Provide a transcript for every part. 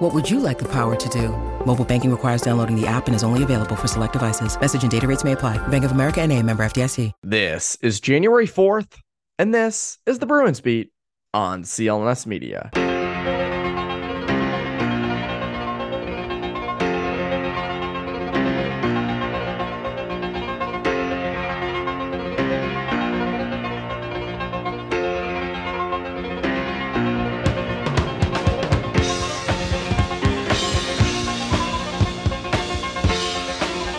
What would you like the power to do? Mobile banking requires downloading the app and is only available for select devices. Message and data rates may apply. Bank of America NA, member FDIC. This is January 4th, and this is the Bruins Beat on CLNS Media.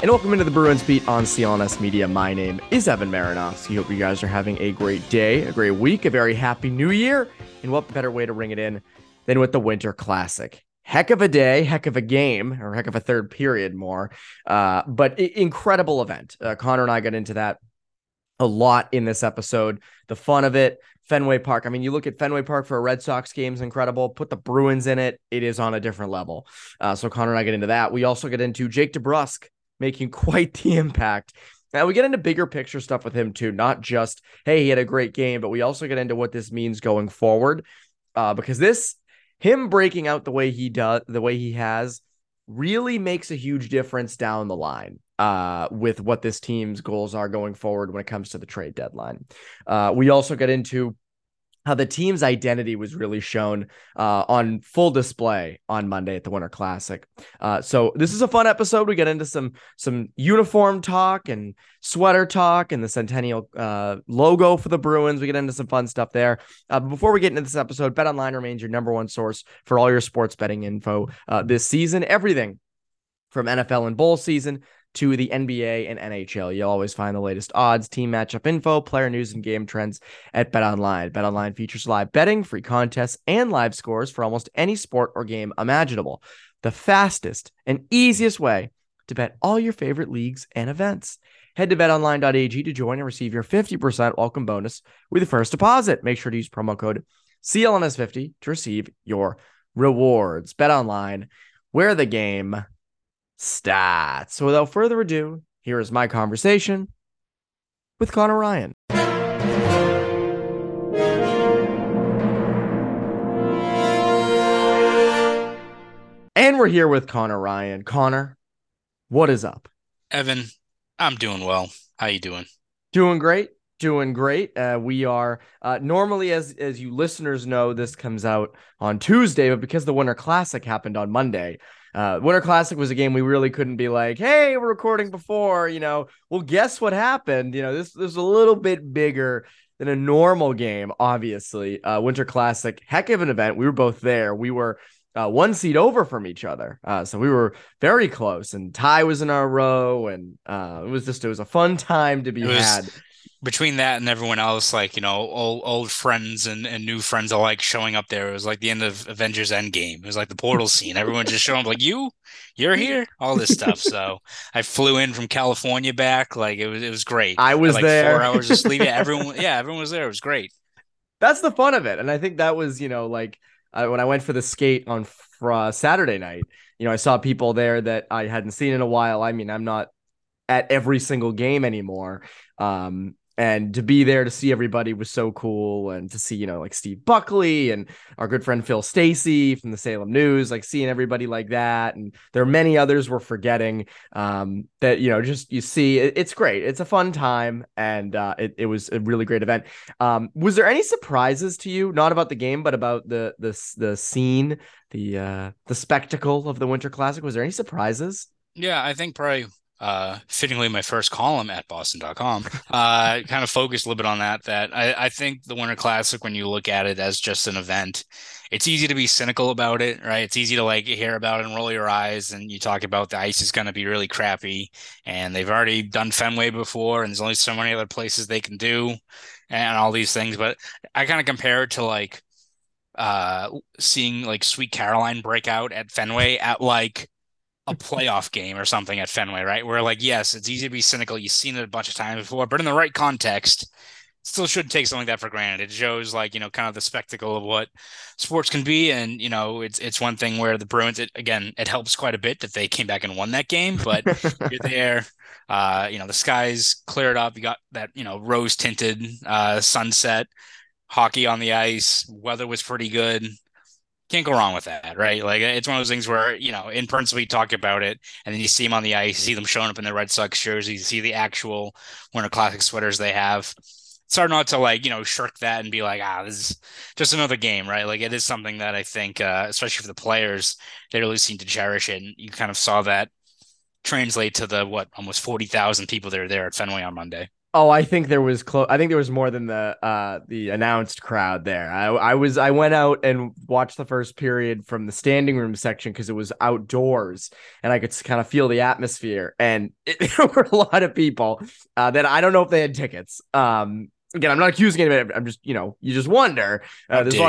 And welcome into the Bruins Beat on CLNS Media. My name is Evan Marinovsky. Hope you guys are having a great day, a great week, a very happy new year. And what better way to ring it in than with the Winter Classic? Heck of a day, heck of a game, or heck of a third period more. But incredible event. Connor and I got into that a lot in this episode. The fun of it, Fenway Park. I mean, you look at Fenway Park for a Red Sox game is incredible. Put the Bruins in it. It is on a different level. So Connor and I get into that. We also get into Jake DeBrusk making quite the impact. Now we get into bigger picture stuff with him too, not just, hey, he had a great game, but we also get into what this means going forward, because him breaking out the way he has really makes a huge difference down the line with what this team's goals are going forward when it comes to the trade deadline. We also get into how the team's identity was really shown on full display on Monday at the Winter Classic. So this is a fun episode. We get into some uniform talk and sweater talk and the Centennial logo for the Bruins. We get into some fun stuff there. But before we get into this episode, BetOnline remains your number one source for all your sports betting info this season. Everything from NFL and bowl season to the NBA and NHL. You'll always find the latest odds, team matchup info, player news, and game trends at BetOnline. BetOnline features live betting, free contests, and live scores for almost any sport or game imaginable. The fastest and easiest way to bet all your favorite leagues and events. Head to betonline.ag to join and receive your 50% welcome bonus with your first deposit. Make sure to use promo code CLNS50 to receive your rewards. BetOnline, where the game stats. So without further ado, here is my conversation with Connor Ryan. And we're here with Connor Ryan. Connor, what is up? Evan, I'm doing well. How you doing? Doing great. Doing great. We are normally, as you listeners know, this comes out on Tuesday, but because the Winter Classic happened on Monday, Winter Classic was a game we really couldn't be like, hey, we're recording before, well, guess what happened? This is a little bit bigger than a normal game, obviously. Winter Classic, heck of an event. We were both there. We were one seat over from each other. So we were very close, and Ty was in our row, and it was a fun time to be had. Between that and everyone else, old friends and new friends alike showing up there. It was like the end of Avengers Endgame. It was like the portal scene. Everyone just showing up like, you're here, all this stuff. So I flew in from California back. It was great. I was there. 4 hours of sleep. Everyone was there. It was great. That's the fun of it. And I think that was, when I went for the skate on Saturday night, I saw people there that I hadn't seen in a while. I mean, I'm not at every single game anymore. And to be there to see everybody was so cool, and to see, Steve Buckley and our good friend Phil Stacy from the Salem News, seeing everybody like that. And there are many others we're forgetting that, just you see, it's great. It's a fun time. And it was a really great event. Was there any surprises to you, not about the game, but about the scene, the spectacle of the Winter Classic? Was there any surprises? Yeah, I think probably. Fittingly, my first column at Boston.com kind of focused a little bit on that I think the Winter Classic, when you look at it as just an event, it's easy to be cynical about it, right? It's easy to hear about it and roll your eyes, and you talk about the ice is going to be really crappy, and they've already done Fenway before, and there's only so many other places they can do, and all these things. But I kind of compare it to seeing Sweet Caroline break out at Fenway at a playoff game or something at Fenway, right? Where like, yes, it's easy to be cynical. You've seen it a bunch of times before, but in the right context, still shouldn't take something like that for granted. It shows like, you know, kind of the spectacle of what sports can be. And, you know, it's one thing where the Bruins, it helps quite a bit that they came back and won that game, but you're there, you know, the sky's cleared up. You got that, you know, rose tinted sunset, hockey on the ice, weather was pretty good. Can't go wrong with that, right? Like, it's one of those things where, you know, in principle, you talk about it, and then you see them on the ice, you see them showing up in their Red Sox jerseys, you see the actual Winter Classic sweaters they have. It's hard not to, like, you know, shirk that and be like, this is just another game, right? Like, it is something that I think, especially for the players, they really seem to cherish it. And you kind of saw that translate to the, almost 40,000 people that are there at Fenway on Monday. Oh, I think there was more than the announced crowd there. I went out and watched the first period from the standing room section because it was outdoors and I could kind of feel the atmosphere. And there were a lot of people that I don't know if they had tickets. Again, I'm not accusing anybody. I'm just, you know, you just wonder. There's lots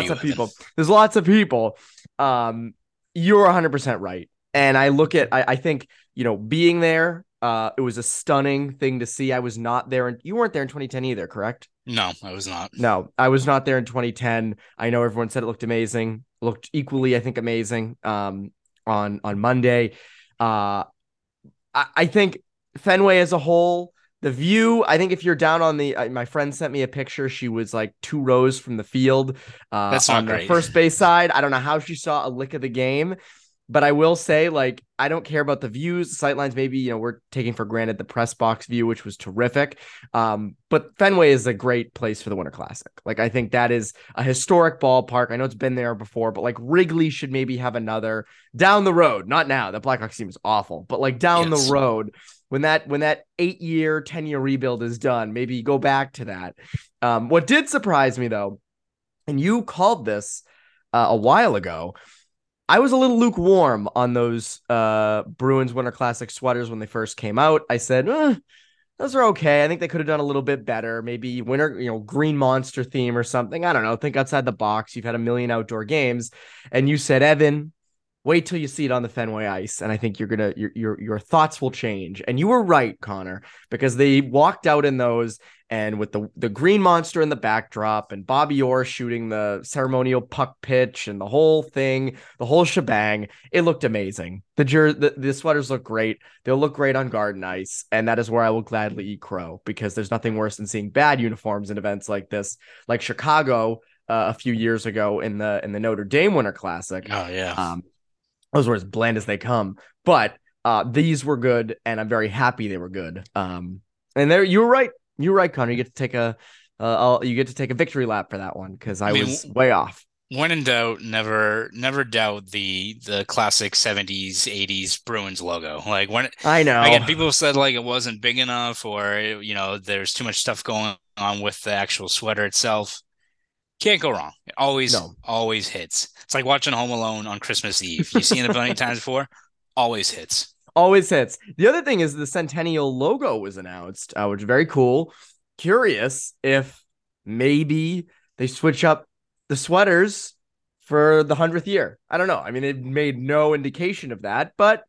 of people. You're 100% right. And I look at, I think, you know, being there, it was a stunning thing to see. I was not there, and you weren't there in 2010 either, correct? No, I was not. No, I was not there in 2010. I know everyone said it looked amazing, looked equally, I think, amazing on Monday. I think Fenway as a whole, the view, I think if you're down on the, my friend sent me a picture. She was like two rows from the field on the first base side. I don't know how she saw a lick of the game. But I will say, like, I don't care about the views, the sight lines. Maybe, you know, we're taking for granted the press box view, which was terrific. But Fenway is a great place for the Winter Classic. Like, I think that is a historic ballpark. I know it's been there before, but like Wrigley should maybe have another down the road. Not now. The Blackhawks team is awful, but like down the road, when that 8-year, 10-year rebuild is done, maybe you go back to that. What did surprise me though, and you called this a while ago. I was a little lukewarm on those Bruins Winter Classic sweaters when they first came out. I said, those are okay. I think they could have done a little bit better. Maybe winter, you know, green monster theme or something. I don't know. Think outside the box. You've had a million outdoor games. And you said, Evan, wait till you see it on the Fenway ice. And I think you're going to, your thoughts will change. And you were right, Connor, because they walked out in those and with the green monster in the backdrop and Bobby Orr shooting the ceremonial puck pitch and the whole thing, the whole shebang. It looked amazing. The sweaters look great. They'll look great on garden ice. And that is where I will gladly eat crow because there's nothing worse than seeing bad uniforms in events like this, like Chicago a few years ago in the Notre Dame Winter Classic. Oh yeah. Those were as bland as they come, but these were good, and I'm very happy they were good. And there, you were right. You're right, Connor. You get to take a victory lap for that one because I was way off. When in doubt, never doubt the classic 70s, 80s Bruins logo. Like when I know again, people said like it wasn't big enough, or you know, there's too much stuff going on with the actual sweater itself. Can't go wrong. It always hits. It's like watching Home Alone on Christmas Eve. You've seen it a million times before. Always hits. The other thing is the Centennial logo was announced, which is very cool. Curious if maybe they switch up the sweaters for the 100th year. I don't know. I mean, it made no indication of that, but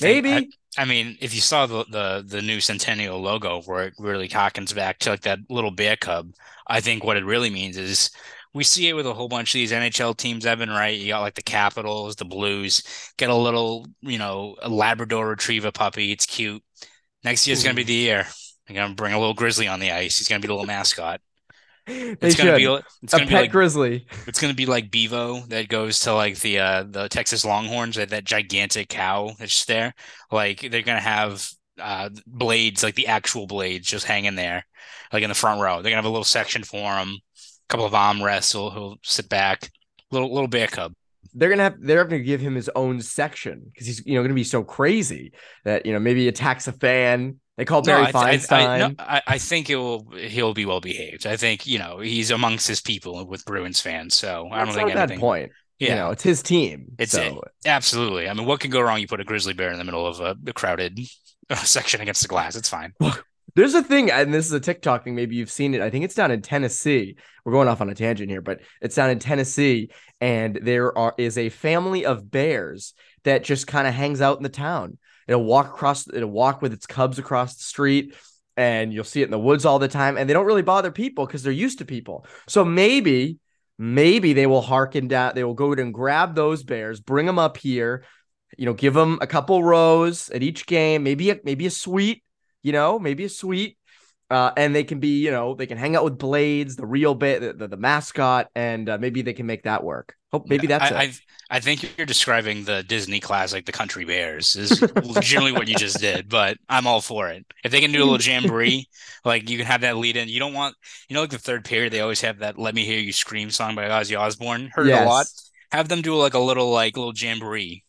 maybe. I mean, if you saw the new Centennial logo where it really harkens back to like that little bear cub, I think what it really means is we see it with a whole bunch of these NHL teams, Evan, right? You got like the Capitals, the Blues, get a little, you know, a Labrador Retriever puppy. It's cute. Next year is going to be the year. They're going to bring a little grizzly on the ice. He's going to be the little mascot. It's gonna be a pet grizzly. It's gonna be like Bevo that goes to like the Texas Longhorns, that gigantic cow that's just there. Like they're gonna have blades, like the actual blades, just hanging there, like in the front row. They're gonna have a little section for him, a couple of armrests. He'll sit back, little bear cub. They're gonna give him his own section because he's gonna be so crazy that maybe attacks a fan. They call Barry Feinstein. I think he'll be well behaved. I think he's amongst his people with Bruins fans, so I don't think anything. That point, yeah, it's his team. Absolutely. I mean, what can go wrong? You put a grizzly bear in the middle of a crowded section against the glass. It's fine. There's a thing, and this is a TikTok thing. Maybe you've seen it. I think it's down in Tennessee. We're going off on a tangent here, but it's down in Tennessee, and there is a family of bears that just kind of hangs out in the town. It'll walk with its cubs across the street, and you'll see it in the woods all the time. And they don't really bother people because they're used to people. So maybe they will hearken down. They will go and grab those bears, bring them up here, give them a couple rows at each game, maybe a suite. And they can be, they can hang out with Blades, the real the mascot, and maybe they can make that work. I think you're describing the Disney classic, The Country Bears, is generally what you just did, but I'm all for it. If they can do a little jamboree, like you can have that lead in. You don't want, like the third period, they always have that "Let Me Hear You Scream" song by Ozzy Osbourne. Heard it a lot. Have them do like a little jamboree.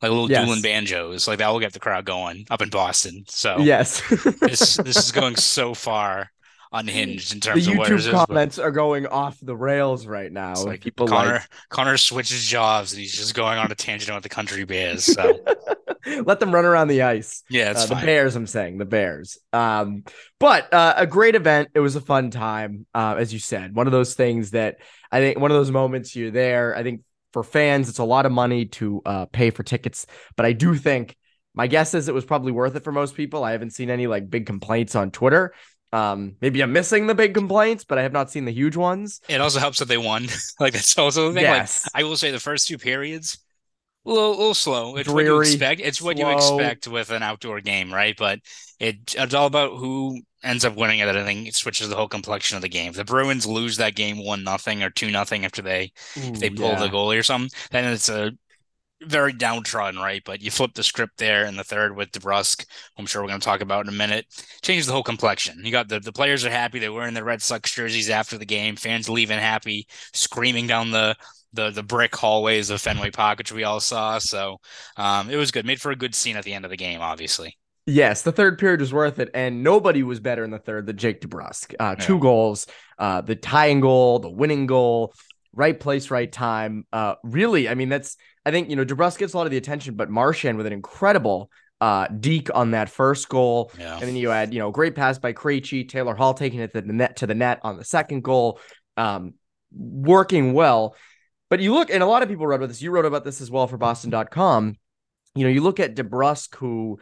Like little dueling banjos, like that will get the crowd going up in Boston. So this is going so far unhinged in terms of what it is. The YouTube comments are going off the rails right now. It's like people Connor switches jobs and he's just going on a tangent about the Country Bears. So let them run around the ice. Yeah, it's fine. The Bears. I'm saying the Bears. But a great event. It was a fun time, as you said. One of those things that I think one of those moments you're there. I think. For fans, it's a lot of money to pay for tickets, but I do think my guess is it was probably worth it for most people. I haven't seen any big complaints on Twitter. Maybe I'm missing the big complaints, but I have not seen the huge ones. It also helps that they won. That's also the thing. Yes. I will say the first two periods, a little slow. It's dreary, what you expect. It's what you expect with an outdoor game, right? But it's all about who ends up winning it. I think it switches the whole complexion of the game. If the Bruins lose that game 1-0 or 2-0 after if they pull the goalie or something, then it's a very downtrodden, right? But you flip the script there in the third with DeBrusk, I'm sure we're going to talk about in a minute, changes the whole complexion. You got the players are happy. They're wearing their Red Sox jerseys after the game. Fans leaving happy, screaming down the brick hallways of Fenway Park, which we all saw. So it was good. Made for a good scene at the end of the game, obviously. Yes, the third period was worth it, and nobody was better in the third than Jake DeBrusk. 2 goals, the tying goal, the winning goal, right place, right time. Really, I mean, I think DeBrusk gets a lot of the attention, but Marchand with an incredible deke on that first goal, and then you had great pass by Krejci, Taylor Hall taking it to the net on the second goal, working well. But you look, and a lot of people wrote about this. You wrote about this as well for Boston.com. You look at DeBrusk, who.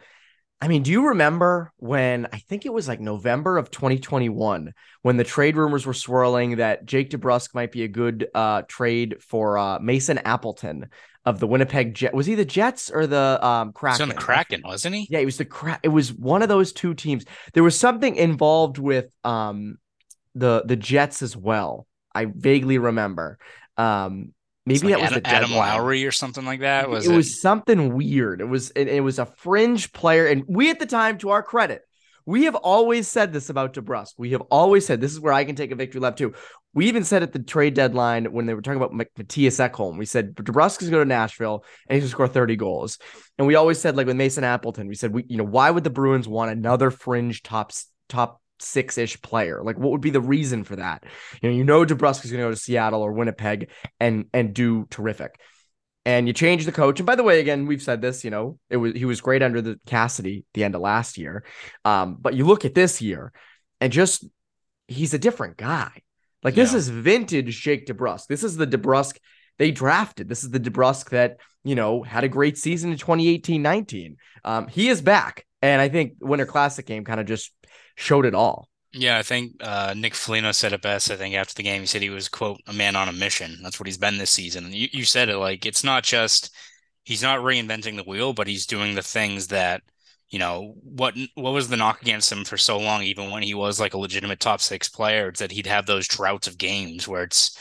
I mean, do you remember when I think it was November of 2021 when the trade rumors were swirling that Jake DeBrusk might be a good trade for Mason Appleton of the Winnipeg Jets? Was he the Jets or the Kraken? He was on the Kraken, wasn't he? Yeah, he was the Kraken. It was one of those two teams. There was something involved with the Jets as well. I vaguely remember. Maybe that was Adam Lowry or something like that. It was something weird. It was a fringe player. And we at the time, to our credit, we have always said this about DeBrusk. We have always said this is where I can take a victory lap too. We even said at the trade deadline when they were talking about Matthias Ekholm, we said DeBrusk is going to Nashville and he's going to score 30 goals. And we always said with Mason Appleton, we said why would the Bruins want another fringe top six-ish player? What would be the reason for that? DeBrusk is going to go to Seattle or Winnipeg and do terrific. And you change the coach. And by the way, again, we've said this, he was great under the Cassidy at the end of last year. But you look at this year and he's a different guy. This is vintage Jake DeBrusk. This is the DeBrusk they drafted. This is the DeBrusk that, had a great season in 2018-19. He is back. And I think Winter Classic game kind of just showed it all. Yeah, I think Nick Foligno said it best. I think after the game, he said he was, quote, a man on a mission. That's what he's been this season. And you said it, it's not just he's not reinventing the wheel, but he's doing the things that, what was the knock against him for so long, even when he was a legitimate top six player, it's that he'd have those droughts of games where it's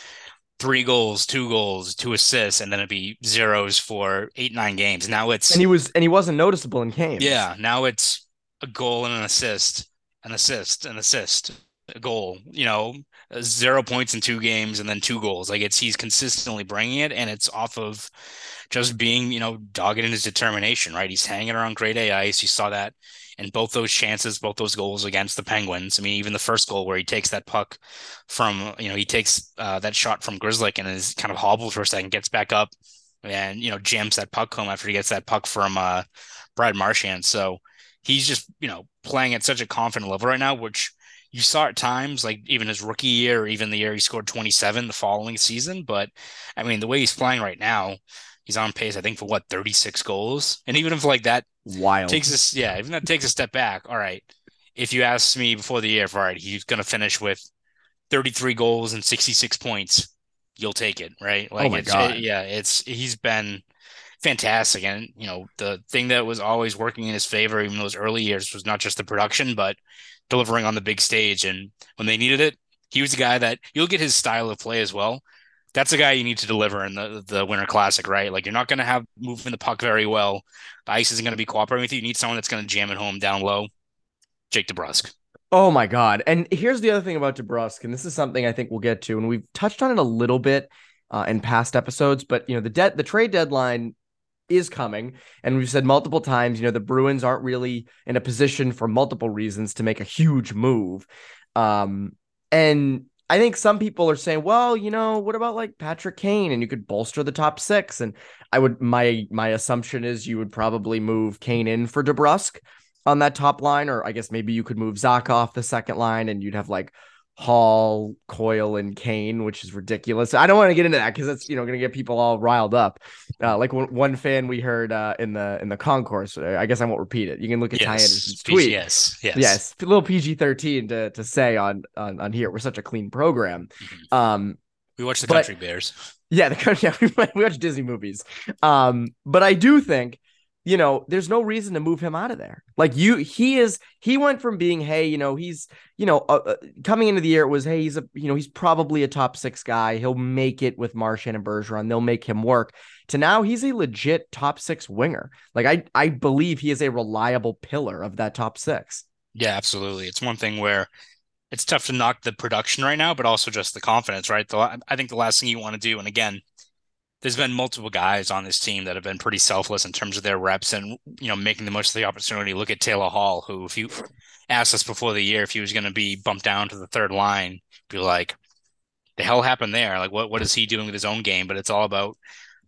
3 goals, 2 goals, 2 assists, and then it'd be zeros for 8-9 games. Now it's and he wasn't noticeable in games. Yeah, now it's a goal and an assist, an assist, an assist, a goal. 0 points in 2 games and then 2 goals. He's consistently bringing it, and it's off of just being dogged in his determination. Right, he's hanging around grade A ice. You saw that. And both those chances, both those goals against the Penguins. I mean, even the first goal where he takes that puck from, he takes that shot from Grzelcyk and is kind of hobbled for a second, gets back up and, jams that puck home after he gets that puck from Brad Marchand. So he's just, you know, playing at such a confident level right now, which you saw at times, like even his rookie year, or even the year he scored 27 the following season. But I mean, the way he's playing right now, he's on pace, I think, for 36 goals. And even if like that takes us, even that takes a step back. All right, if you asked me before the year, if, all right, he's going to finish with 33 goals and 66 points, you'll take it, right? Like, he's been fantastic. And, you know, the thing that was always working in his favor, even those early years, was not just the production, but delivering on the big stage. And when they needed it, he was the guy that you'll get his style of play as well. That's a guy you need to deliver in the Winter Classic, right? Like, you're not going to have moving the puck very well. The ice isn't going to be cooperating with you. You need someone that's going to jam it home down low. Jake DeBrusk. Oh my God. And here's the other thing about DeBrusk, and this is something I think we'll get to, and we've touched on it a little bit in past episodes, but, you know, the trade deadline is coming. And we've said multiple times, you know, the Bruins aren't really in a position for multiple reasons to make a huge move. And I think some people are saying, well, you know, what about like Patrick Kane, and you could bolster the top six. And I would, my assumption is you would probably move Kane in for DeBrusk on that top line, or I guess maybe you could move Zach off the second line and you'd have like Hall, Coyle, and Kane, which is ridiculous. I don't want to get into that because that's, you know, going to get people all riled up. Like one fan we heard in the concourse, I guess I won't repeat it. You can look at Ty Anderson's tweet. Yes, a little PG-13 to say on here. We're such a clean program. Mm-hmm. We watch Country Bears. Yeah, we watch Disney movies. But I do think, you know, there's no reason to move him out of there. Like, he went from being, hey, you know, he's, you know, coming into the year, it was, hey, he's a, you know, he's probably a top six guy. He'll make it with Marchand and Bergeron. They'll make him work. To now, he's a legit top six winger. Like, I believe he is a reliable pillar of that top six. Yeah, absolutely. It's one thing where it's tough to knock the production right now, but also just the confidence, right? I think the last thing you want to do, and again, there's been multiple guys on this team that have been pretty selfless in terms of their reps and, you know, making the most of the opportunity. Look at Taylor Hall, who, if you asked us before the year if he was going to be bumped down to the third line, be like, the hell happened there? Like, what is he doing with his own game? But it's all about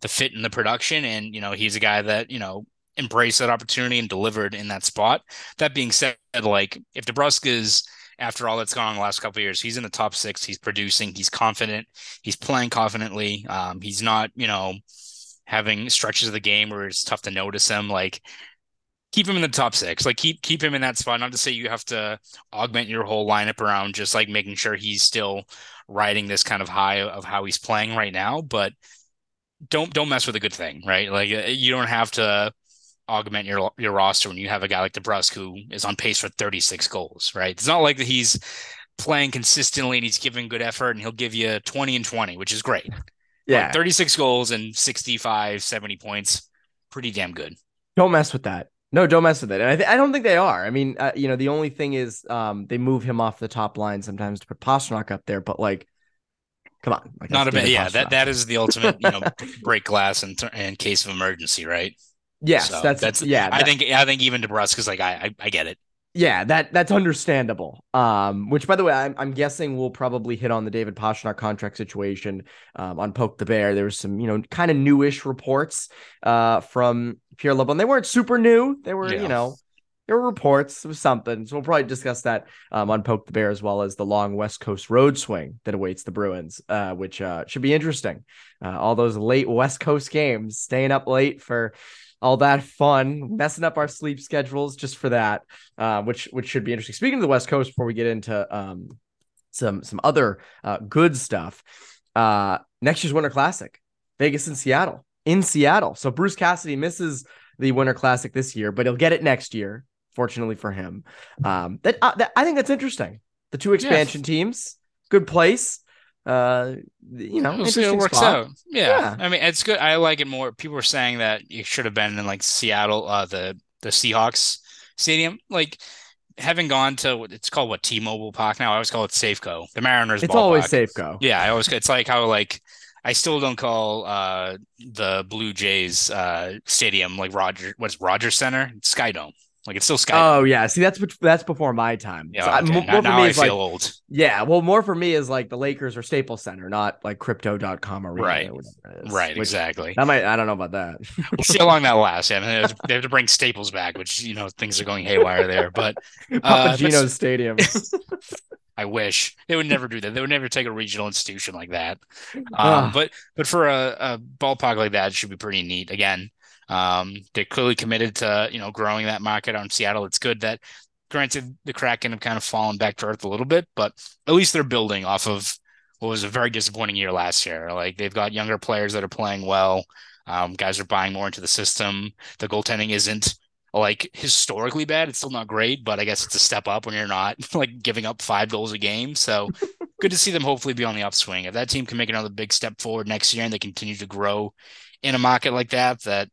the fit and the production. And, you know, he's a guy that, you know, embraced that opportunity and delivered in that spot. That being said, like, if DeBrusk is, after all that's gone on the last couple of years, he's in the top six, he's producing, he's confident, he's playing confidently. He's not, you know, having stretches of the game where it's tough to notice him. Like, keep him in the top six, like keep him in that spot. Not to say you have to augment your whole lineup around just like making sure he's still riding this kind of high of how he's playing right now, but don't mess with a good thing, right? Like, you don't have to augment your roster when you have a guy like DeBrusk who is on pace for 36 goals, right? It's not like that he's playing consistently and he's giving good effort and he'll give you 20 and 20, which is great. Yeah. Like, 36 goals and 65, 70 points. Pretty damn good. Don't mess with that. No, don't mess with it. And I don't think they are. I mean, you know, the only thing is they move him off the top line sometimes to put Pastrnak up there, but like, come on. Like, not a bit. Yeah. That is the ultimate, you know, break glass in case of emergency, right? Yes, so I think even DeBrusk is like, I get it. Yeah, that's understandable. Which, by the way, I'm guessing we'll probably hit on the David Pastrnak contract situation on Poke the Bear. There was some, you know, kind of newish reports from Pierre LeBrun. They weren't super new. They were, you know, there were reports of something. So we'll probably discuss that on Poke the Bear, as well as the long West Coast road swing that awaits the Bruins, which should be interesting. All those late West Coast games, staying up late for all that fun, messing up our sleep schedules just for that, which should be interesting. Speaking of the West Coast, before we get into some other good stuff, next year's Winter Classic, Vegas and Seattle, in Seattle. So Bruce Cassidy misses the Winter Classic this year, but he'll get it next year, fortunately for him. I think that's interesting. The two expansion teams, good place. You know, we'll see how it works out. I mean, it's good. I like it more. People were saying that it should have been in like Seattle, the Seahawks stadium. Like, having gone to what it's called, T-Mobile Park now. I always call it Safeco. The Mariners. It's always Safeco. Yeah, I always. It's like how, like, I still don't call the Blue Jays stadium like Rogers Center, Skydome. Like, it's still Sky. Oh yeah, see that's before my time. Yeah, so okay. Now I feel old. Yeah, well, more for me is like the Lakers or Staples Center, not like Crypto.com Arena. Right, or whatever it is, right, exactly. I don't know about that. We'll see how long that lasts. Yeah, I mean, they have to bring Staples back, which things are going haywire there. But Papagino's Stadium. I wish they would never do that. They would never take a regional institution like that. But for a ballpark like that, it should be pretty neat. Again, they're clearly committed to growing that market on Seattle. It's good that, granted, the Kraken have kind of fallen back to earth a little bit, but at least they're building off of what was a very disappointing year last year. Like, they've got younger players that are playing well. Guys are buying more into the system. The goaltending isn't like historically bad. It's still not great, but I guess it's a step up when you're not like giving up 5 goals a game. So good to see them hopefully be on the upswing. If that team can make another big step forward next year and they continue to grow in a market like that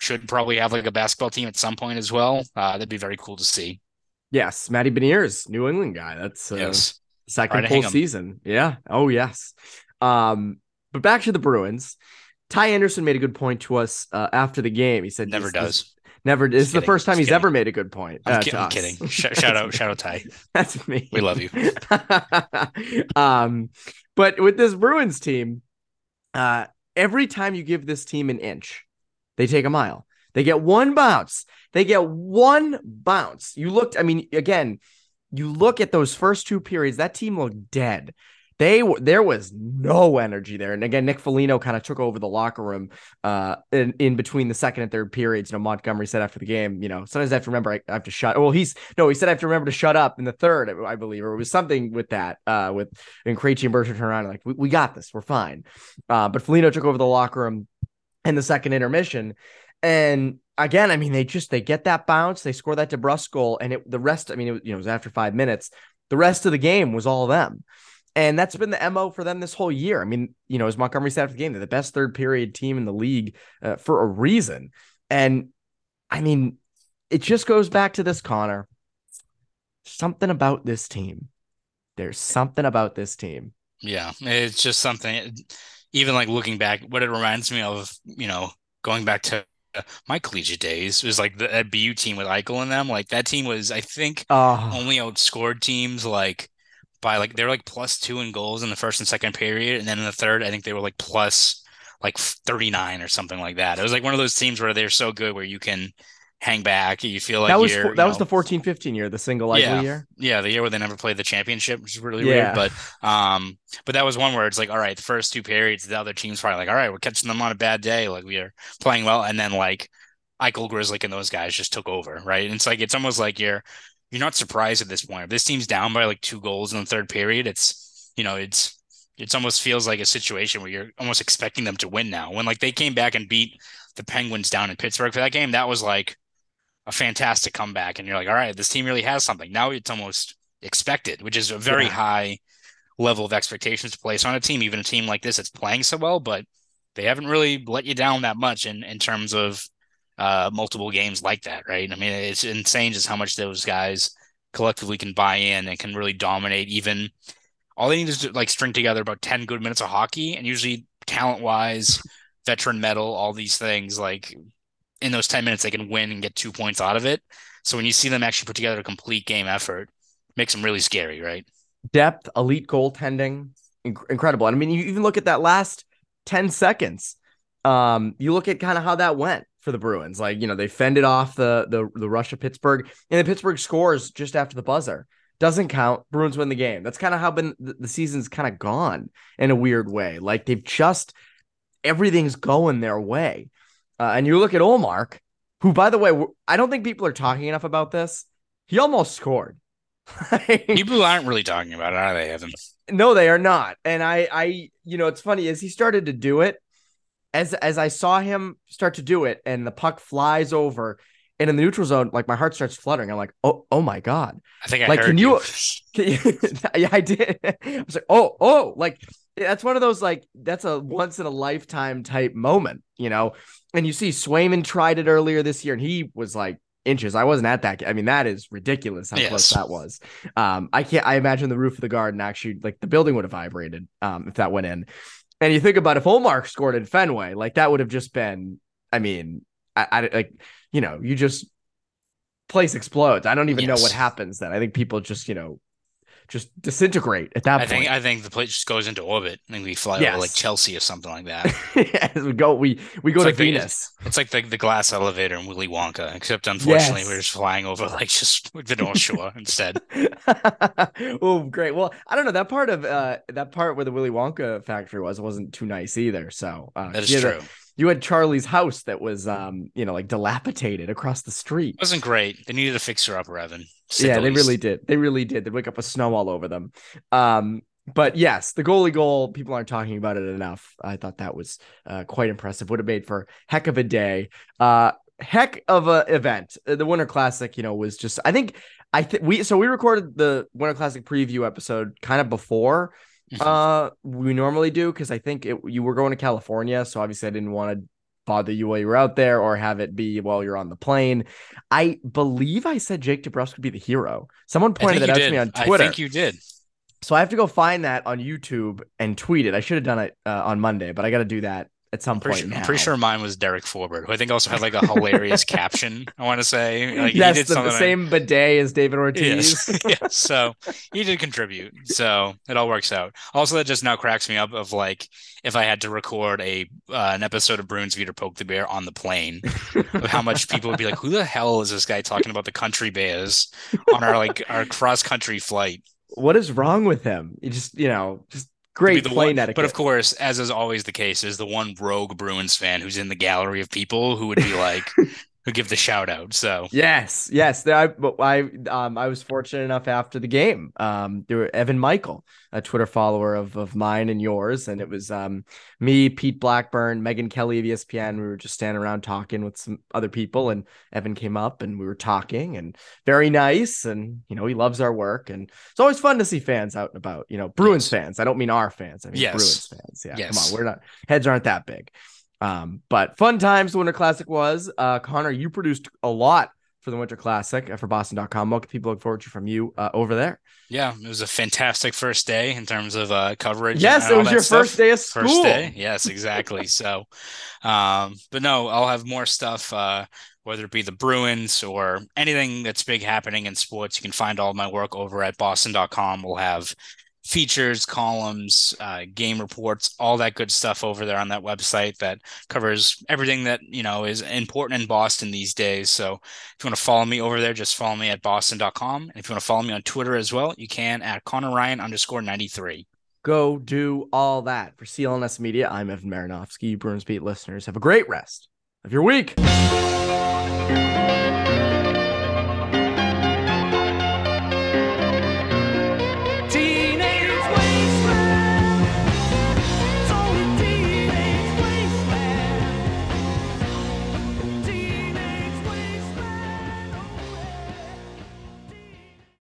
should probably have like a basketball team at some point as well, that'd be very cool to see. Yes. Matty Beniers, New England guy. That's yes. Second full season. Yeah. Oh yes. But back to the Bruins, Ty Anderson made a good point to us after the game. He said, never does. This is the first time he's ever made a good point. I'm kidding. Shout out Ty. That's me. We love you. But with this Bruins team, every time you give this team an inch, they take a mile. They get one bounce. You look at those first 2 periods, that team looked dead. There was no energy there. And again, Nick Foligno kind of took over the locker room in between the second and third periods. Montgomery said after the game, sometimes I have to remember I have to shut. Well, he said I have to remember to shut up in the third, I believe, or it was something with that. And Krejci and Berger turned around and like, we got this, we're fine. But Foligno took over the locker room in the second intermission. And again, they get that bounce, they score that DeBrusk goal, and it was after 5 minutes. The rest of the game was all them. And that's been the MO for them this whole year. As Montgomery said after the game, they're the best third period team in the league for a reason. And it just goes back to this, Connor. Something about this team. There's something about this team. Yeah, it's just something. Even like looking back, what it reminds me of, going back to my collegiate days, was like that BU team with Eichel and them. Like that team was, I think, only outscored teams like by like they were like +2 in goals in the first and second period, and then in the third, I think they were like +39 or something like that. It was like one of those teams where they're so good where you can hang back. You feel like that was the 14-15 year, the single year. Yeah, the year where they never played the championship, which is really weird. But that was one where it's like, all right, the first 2 periods, the other team's probably like, all right, we're catching them on a bad day, like we are playing well, and then like Eichel, Grzelcyk, and those guys just took over, right? And it's like it's almost like you're not surprised at this point. If this team's down by like 2 goals in the third period, it almost feels like a situation where you're almost expecting them to win now. When like they came back and beat the Penguins down in Pittsburgh for that game, that was like a fantastic comeback, and you're like, all right, this team really has something. Now it's almost expected, which is a very high level of expectations to place on a team, even a team like this that's playing so well, but they haven't really let you down that much in terms of multiple games like that, right? It's insane just how much those guys collectively can buy in and can really dominate. Even all they need is to like string together about 10 good minutes of hockey, and usually talent-wise, veteran medal, all these things, like in those 10 minutes, they can win and get 2 points out of it. So when you see them actually put together a complete game effort, it makes them really scary, right? Depth, elite goaltending, incredible. And you even look at that last 10 seconds. You look at kind of how that went for the Bruins. Like, they fended off the rush of Pittsburgh, and then Pittsburgh scores just after the buzzer. Doesn't count. Bruins win the game. That's kind of how the season's kind of gone in a weird way. Like they've just, everything's going their way. And you look at Ullmark, who, by the way, I don't think people are talking enough about this. He almost scored. People aren't really talking about it, are they, Evan? No, they are not. And I it's funny, as he started to do it, as I saw him start to do it, and the puck flies over, and in the neutral zone, like my heart starts fluttering. I'm like, oh my god! I think I like, heard you. Yeah, I did. I was like, oh, like that's one of those like that's a once in a lifetime type moment, And you see Swayman tried it earlier this year, and he was like inches. I wasn't at that. That is ridiculous how close that was. I imagine the roof of the Garden, actually, like the building would have vibrated if that went in. And you think about if Ullmark scored in Fenway, like that would have just been, you just place explodes. I don't even know what happens then. I think people just, you know, just disintegrate at that point. I think the place just goes into orbit. I think we fly over like Chelsea or something like that. We go to Venus. It's like the glass elevator in Willy Wonka, except unfortunately we're just flying over like just the North Shore instead. Oh, great. Well, I don't know, that part where the Willy Wonka factory wasn't too nice either. So that is true. You had Charlie's house that was, like dilapidated across the street. It wasn't great. They needed a fixer-upper, Evan. They really did. They'd wake up with snow all over them. But yes, the goalie goal, people aren't talking about it enough. I thought that was quite impressive. Would have made for heck of a day. Heck of a event. The Winter Classic, was just, we recorded the Winter Classic preview episode kind of before we normally do, because I think you were going to California, so obviously I didn't want to bother you while you were out there or have it be while you're on the plane. I believe I said Jake DeBrusk would be the hero. Someone pointed that out to me on Twitter. I think you did. So I have to go find that on YouTube and tweet it. I should have done it on Monday, but I got to do that at some point. I'm pretty sure mine was Derek Forbort, who I think also had like a hilarious caption. I want to say, he did the same bidet as David Ortiz. Yes. So he did contribute. So it all works out. Also, that just now cracks me up of like, if I had to record an episode of Bruins View to Poke the Bear on the plane, of how much people would be like, who the hell is this guy talking about the country bears on our cross country flight? What is wrong with him? He just great plane etiquette. But of course, as is always the case, is the one rogue Bruins fan who's in the gallery of people who would be like, who give the shout out. So yes. I was fortunate enough after the game. There were Evan Michael, a Twitter follower of mine and yours, and it was me, Pete Blackburn, Megan Kelly of ESPN. We were just standing around talking with some other people, and Evan came up and we were talking, and very nice, and he loves our work, and it's always fun to see fans out and about. Bruins fans. I don't mean our fans. I mean Bruins fans. Yeah, come on, we're not heads aren't that big. But fun times the Winter Classic was. Connor, you produced a lot for the Winter Classic for Boston.com. What can people look forward to from you over there? Yeah, it was a fantastic first day in terms of coverage. Yes, it was your first day of school. First day, yes, exactly. So, but no, I'll have more stuff, whether it be the Bruins or anything that's big happening in sports. You can find all my work over at Boston.com. We'll have features, columns, game reports, all that good stuff over there on that website that covers everything that, is important in Boston these days. So if you want to follow me over there, just follow me at Boston.com. And if you want to follow me on Twitter as well, you can at Connor Ryan _93. Go do all that. For CLNS Media, I'm Evan Marinovsky. Bruins Beat listeners, have a great rest of your week.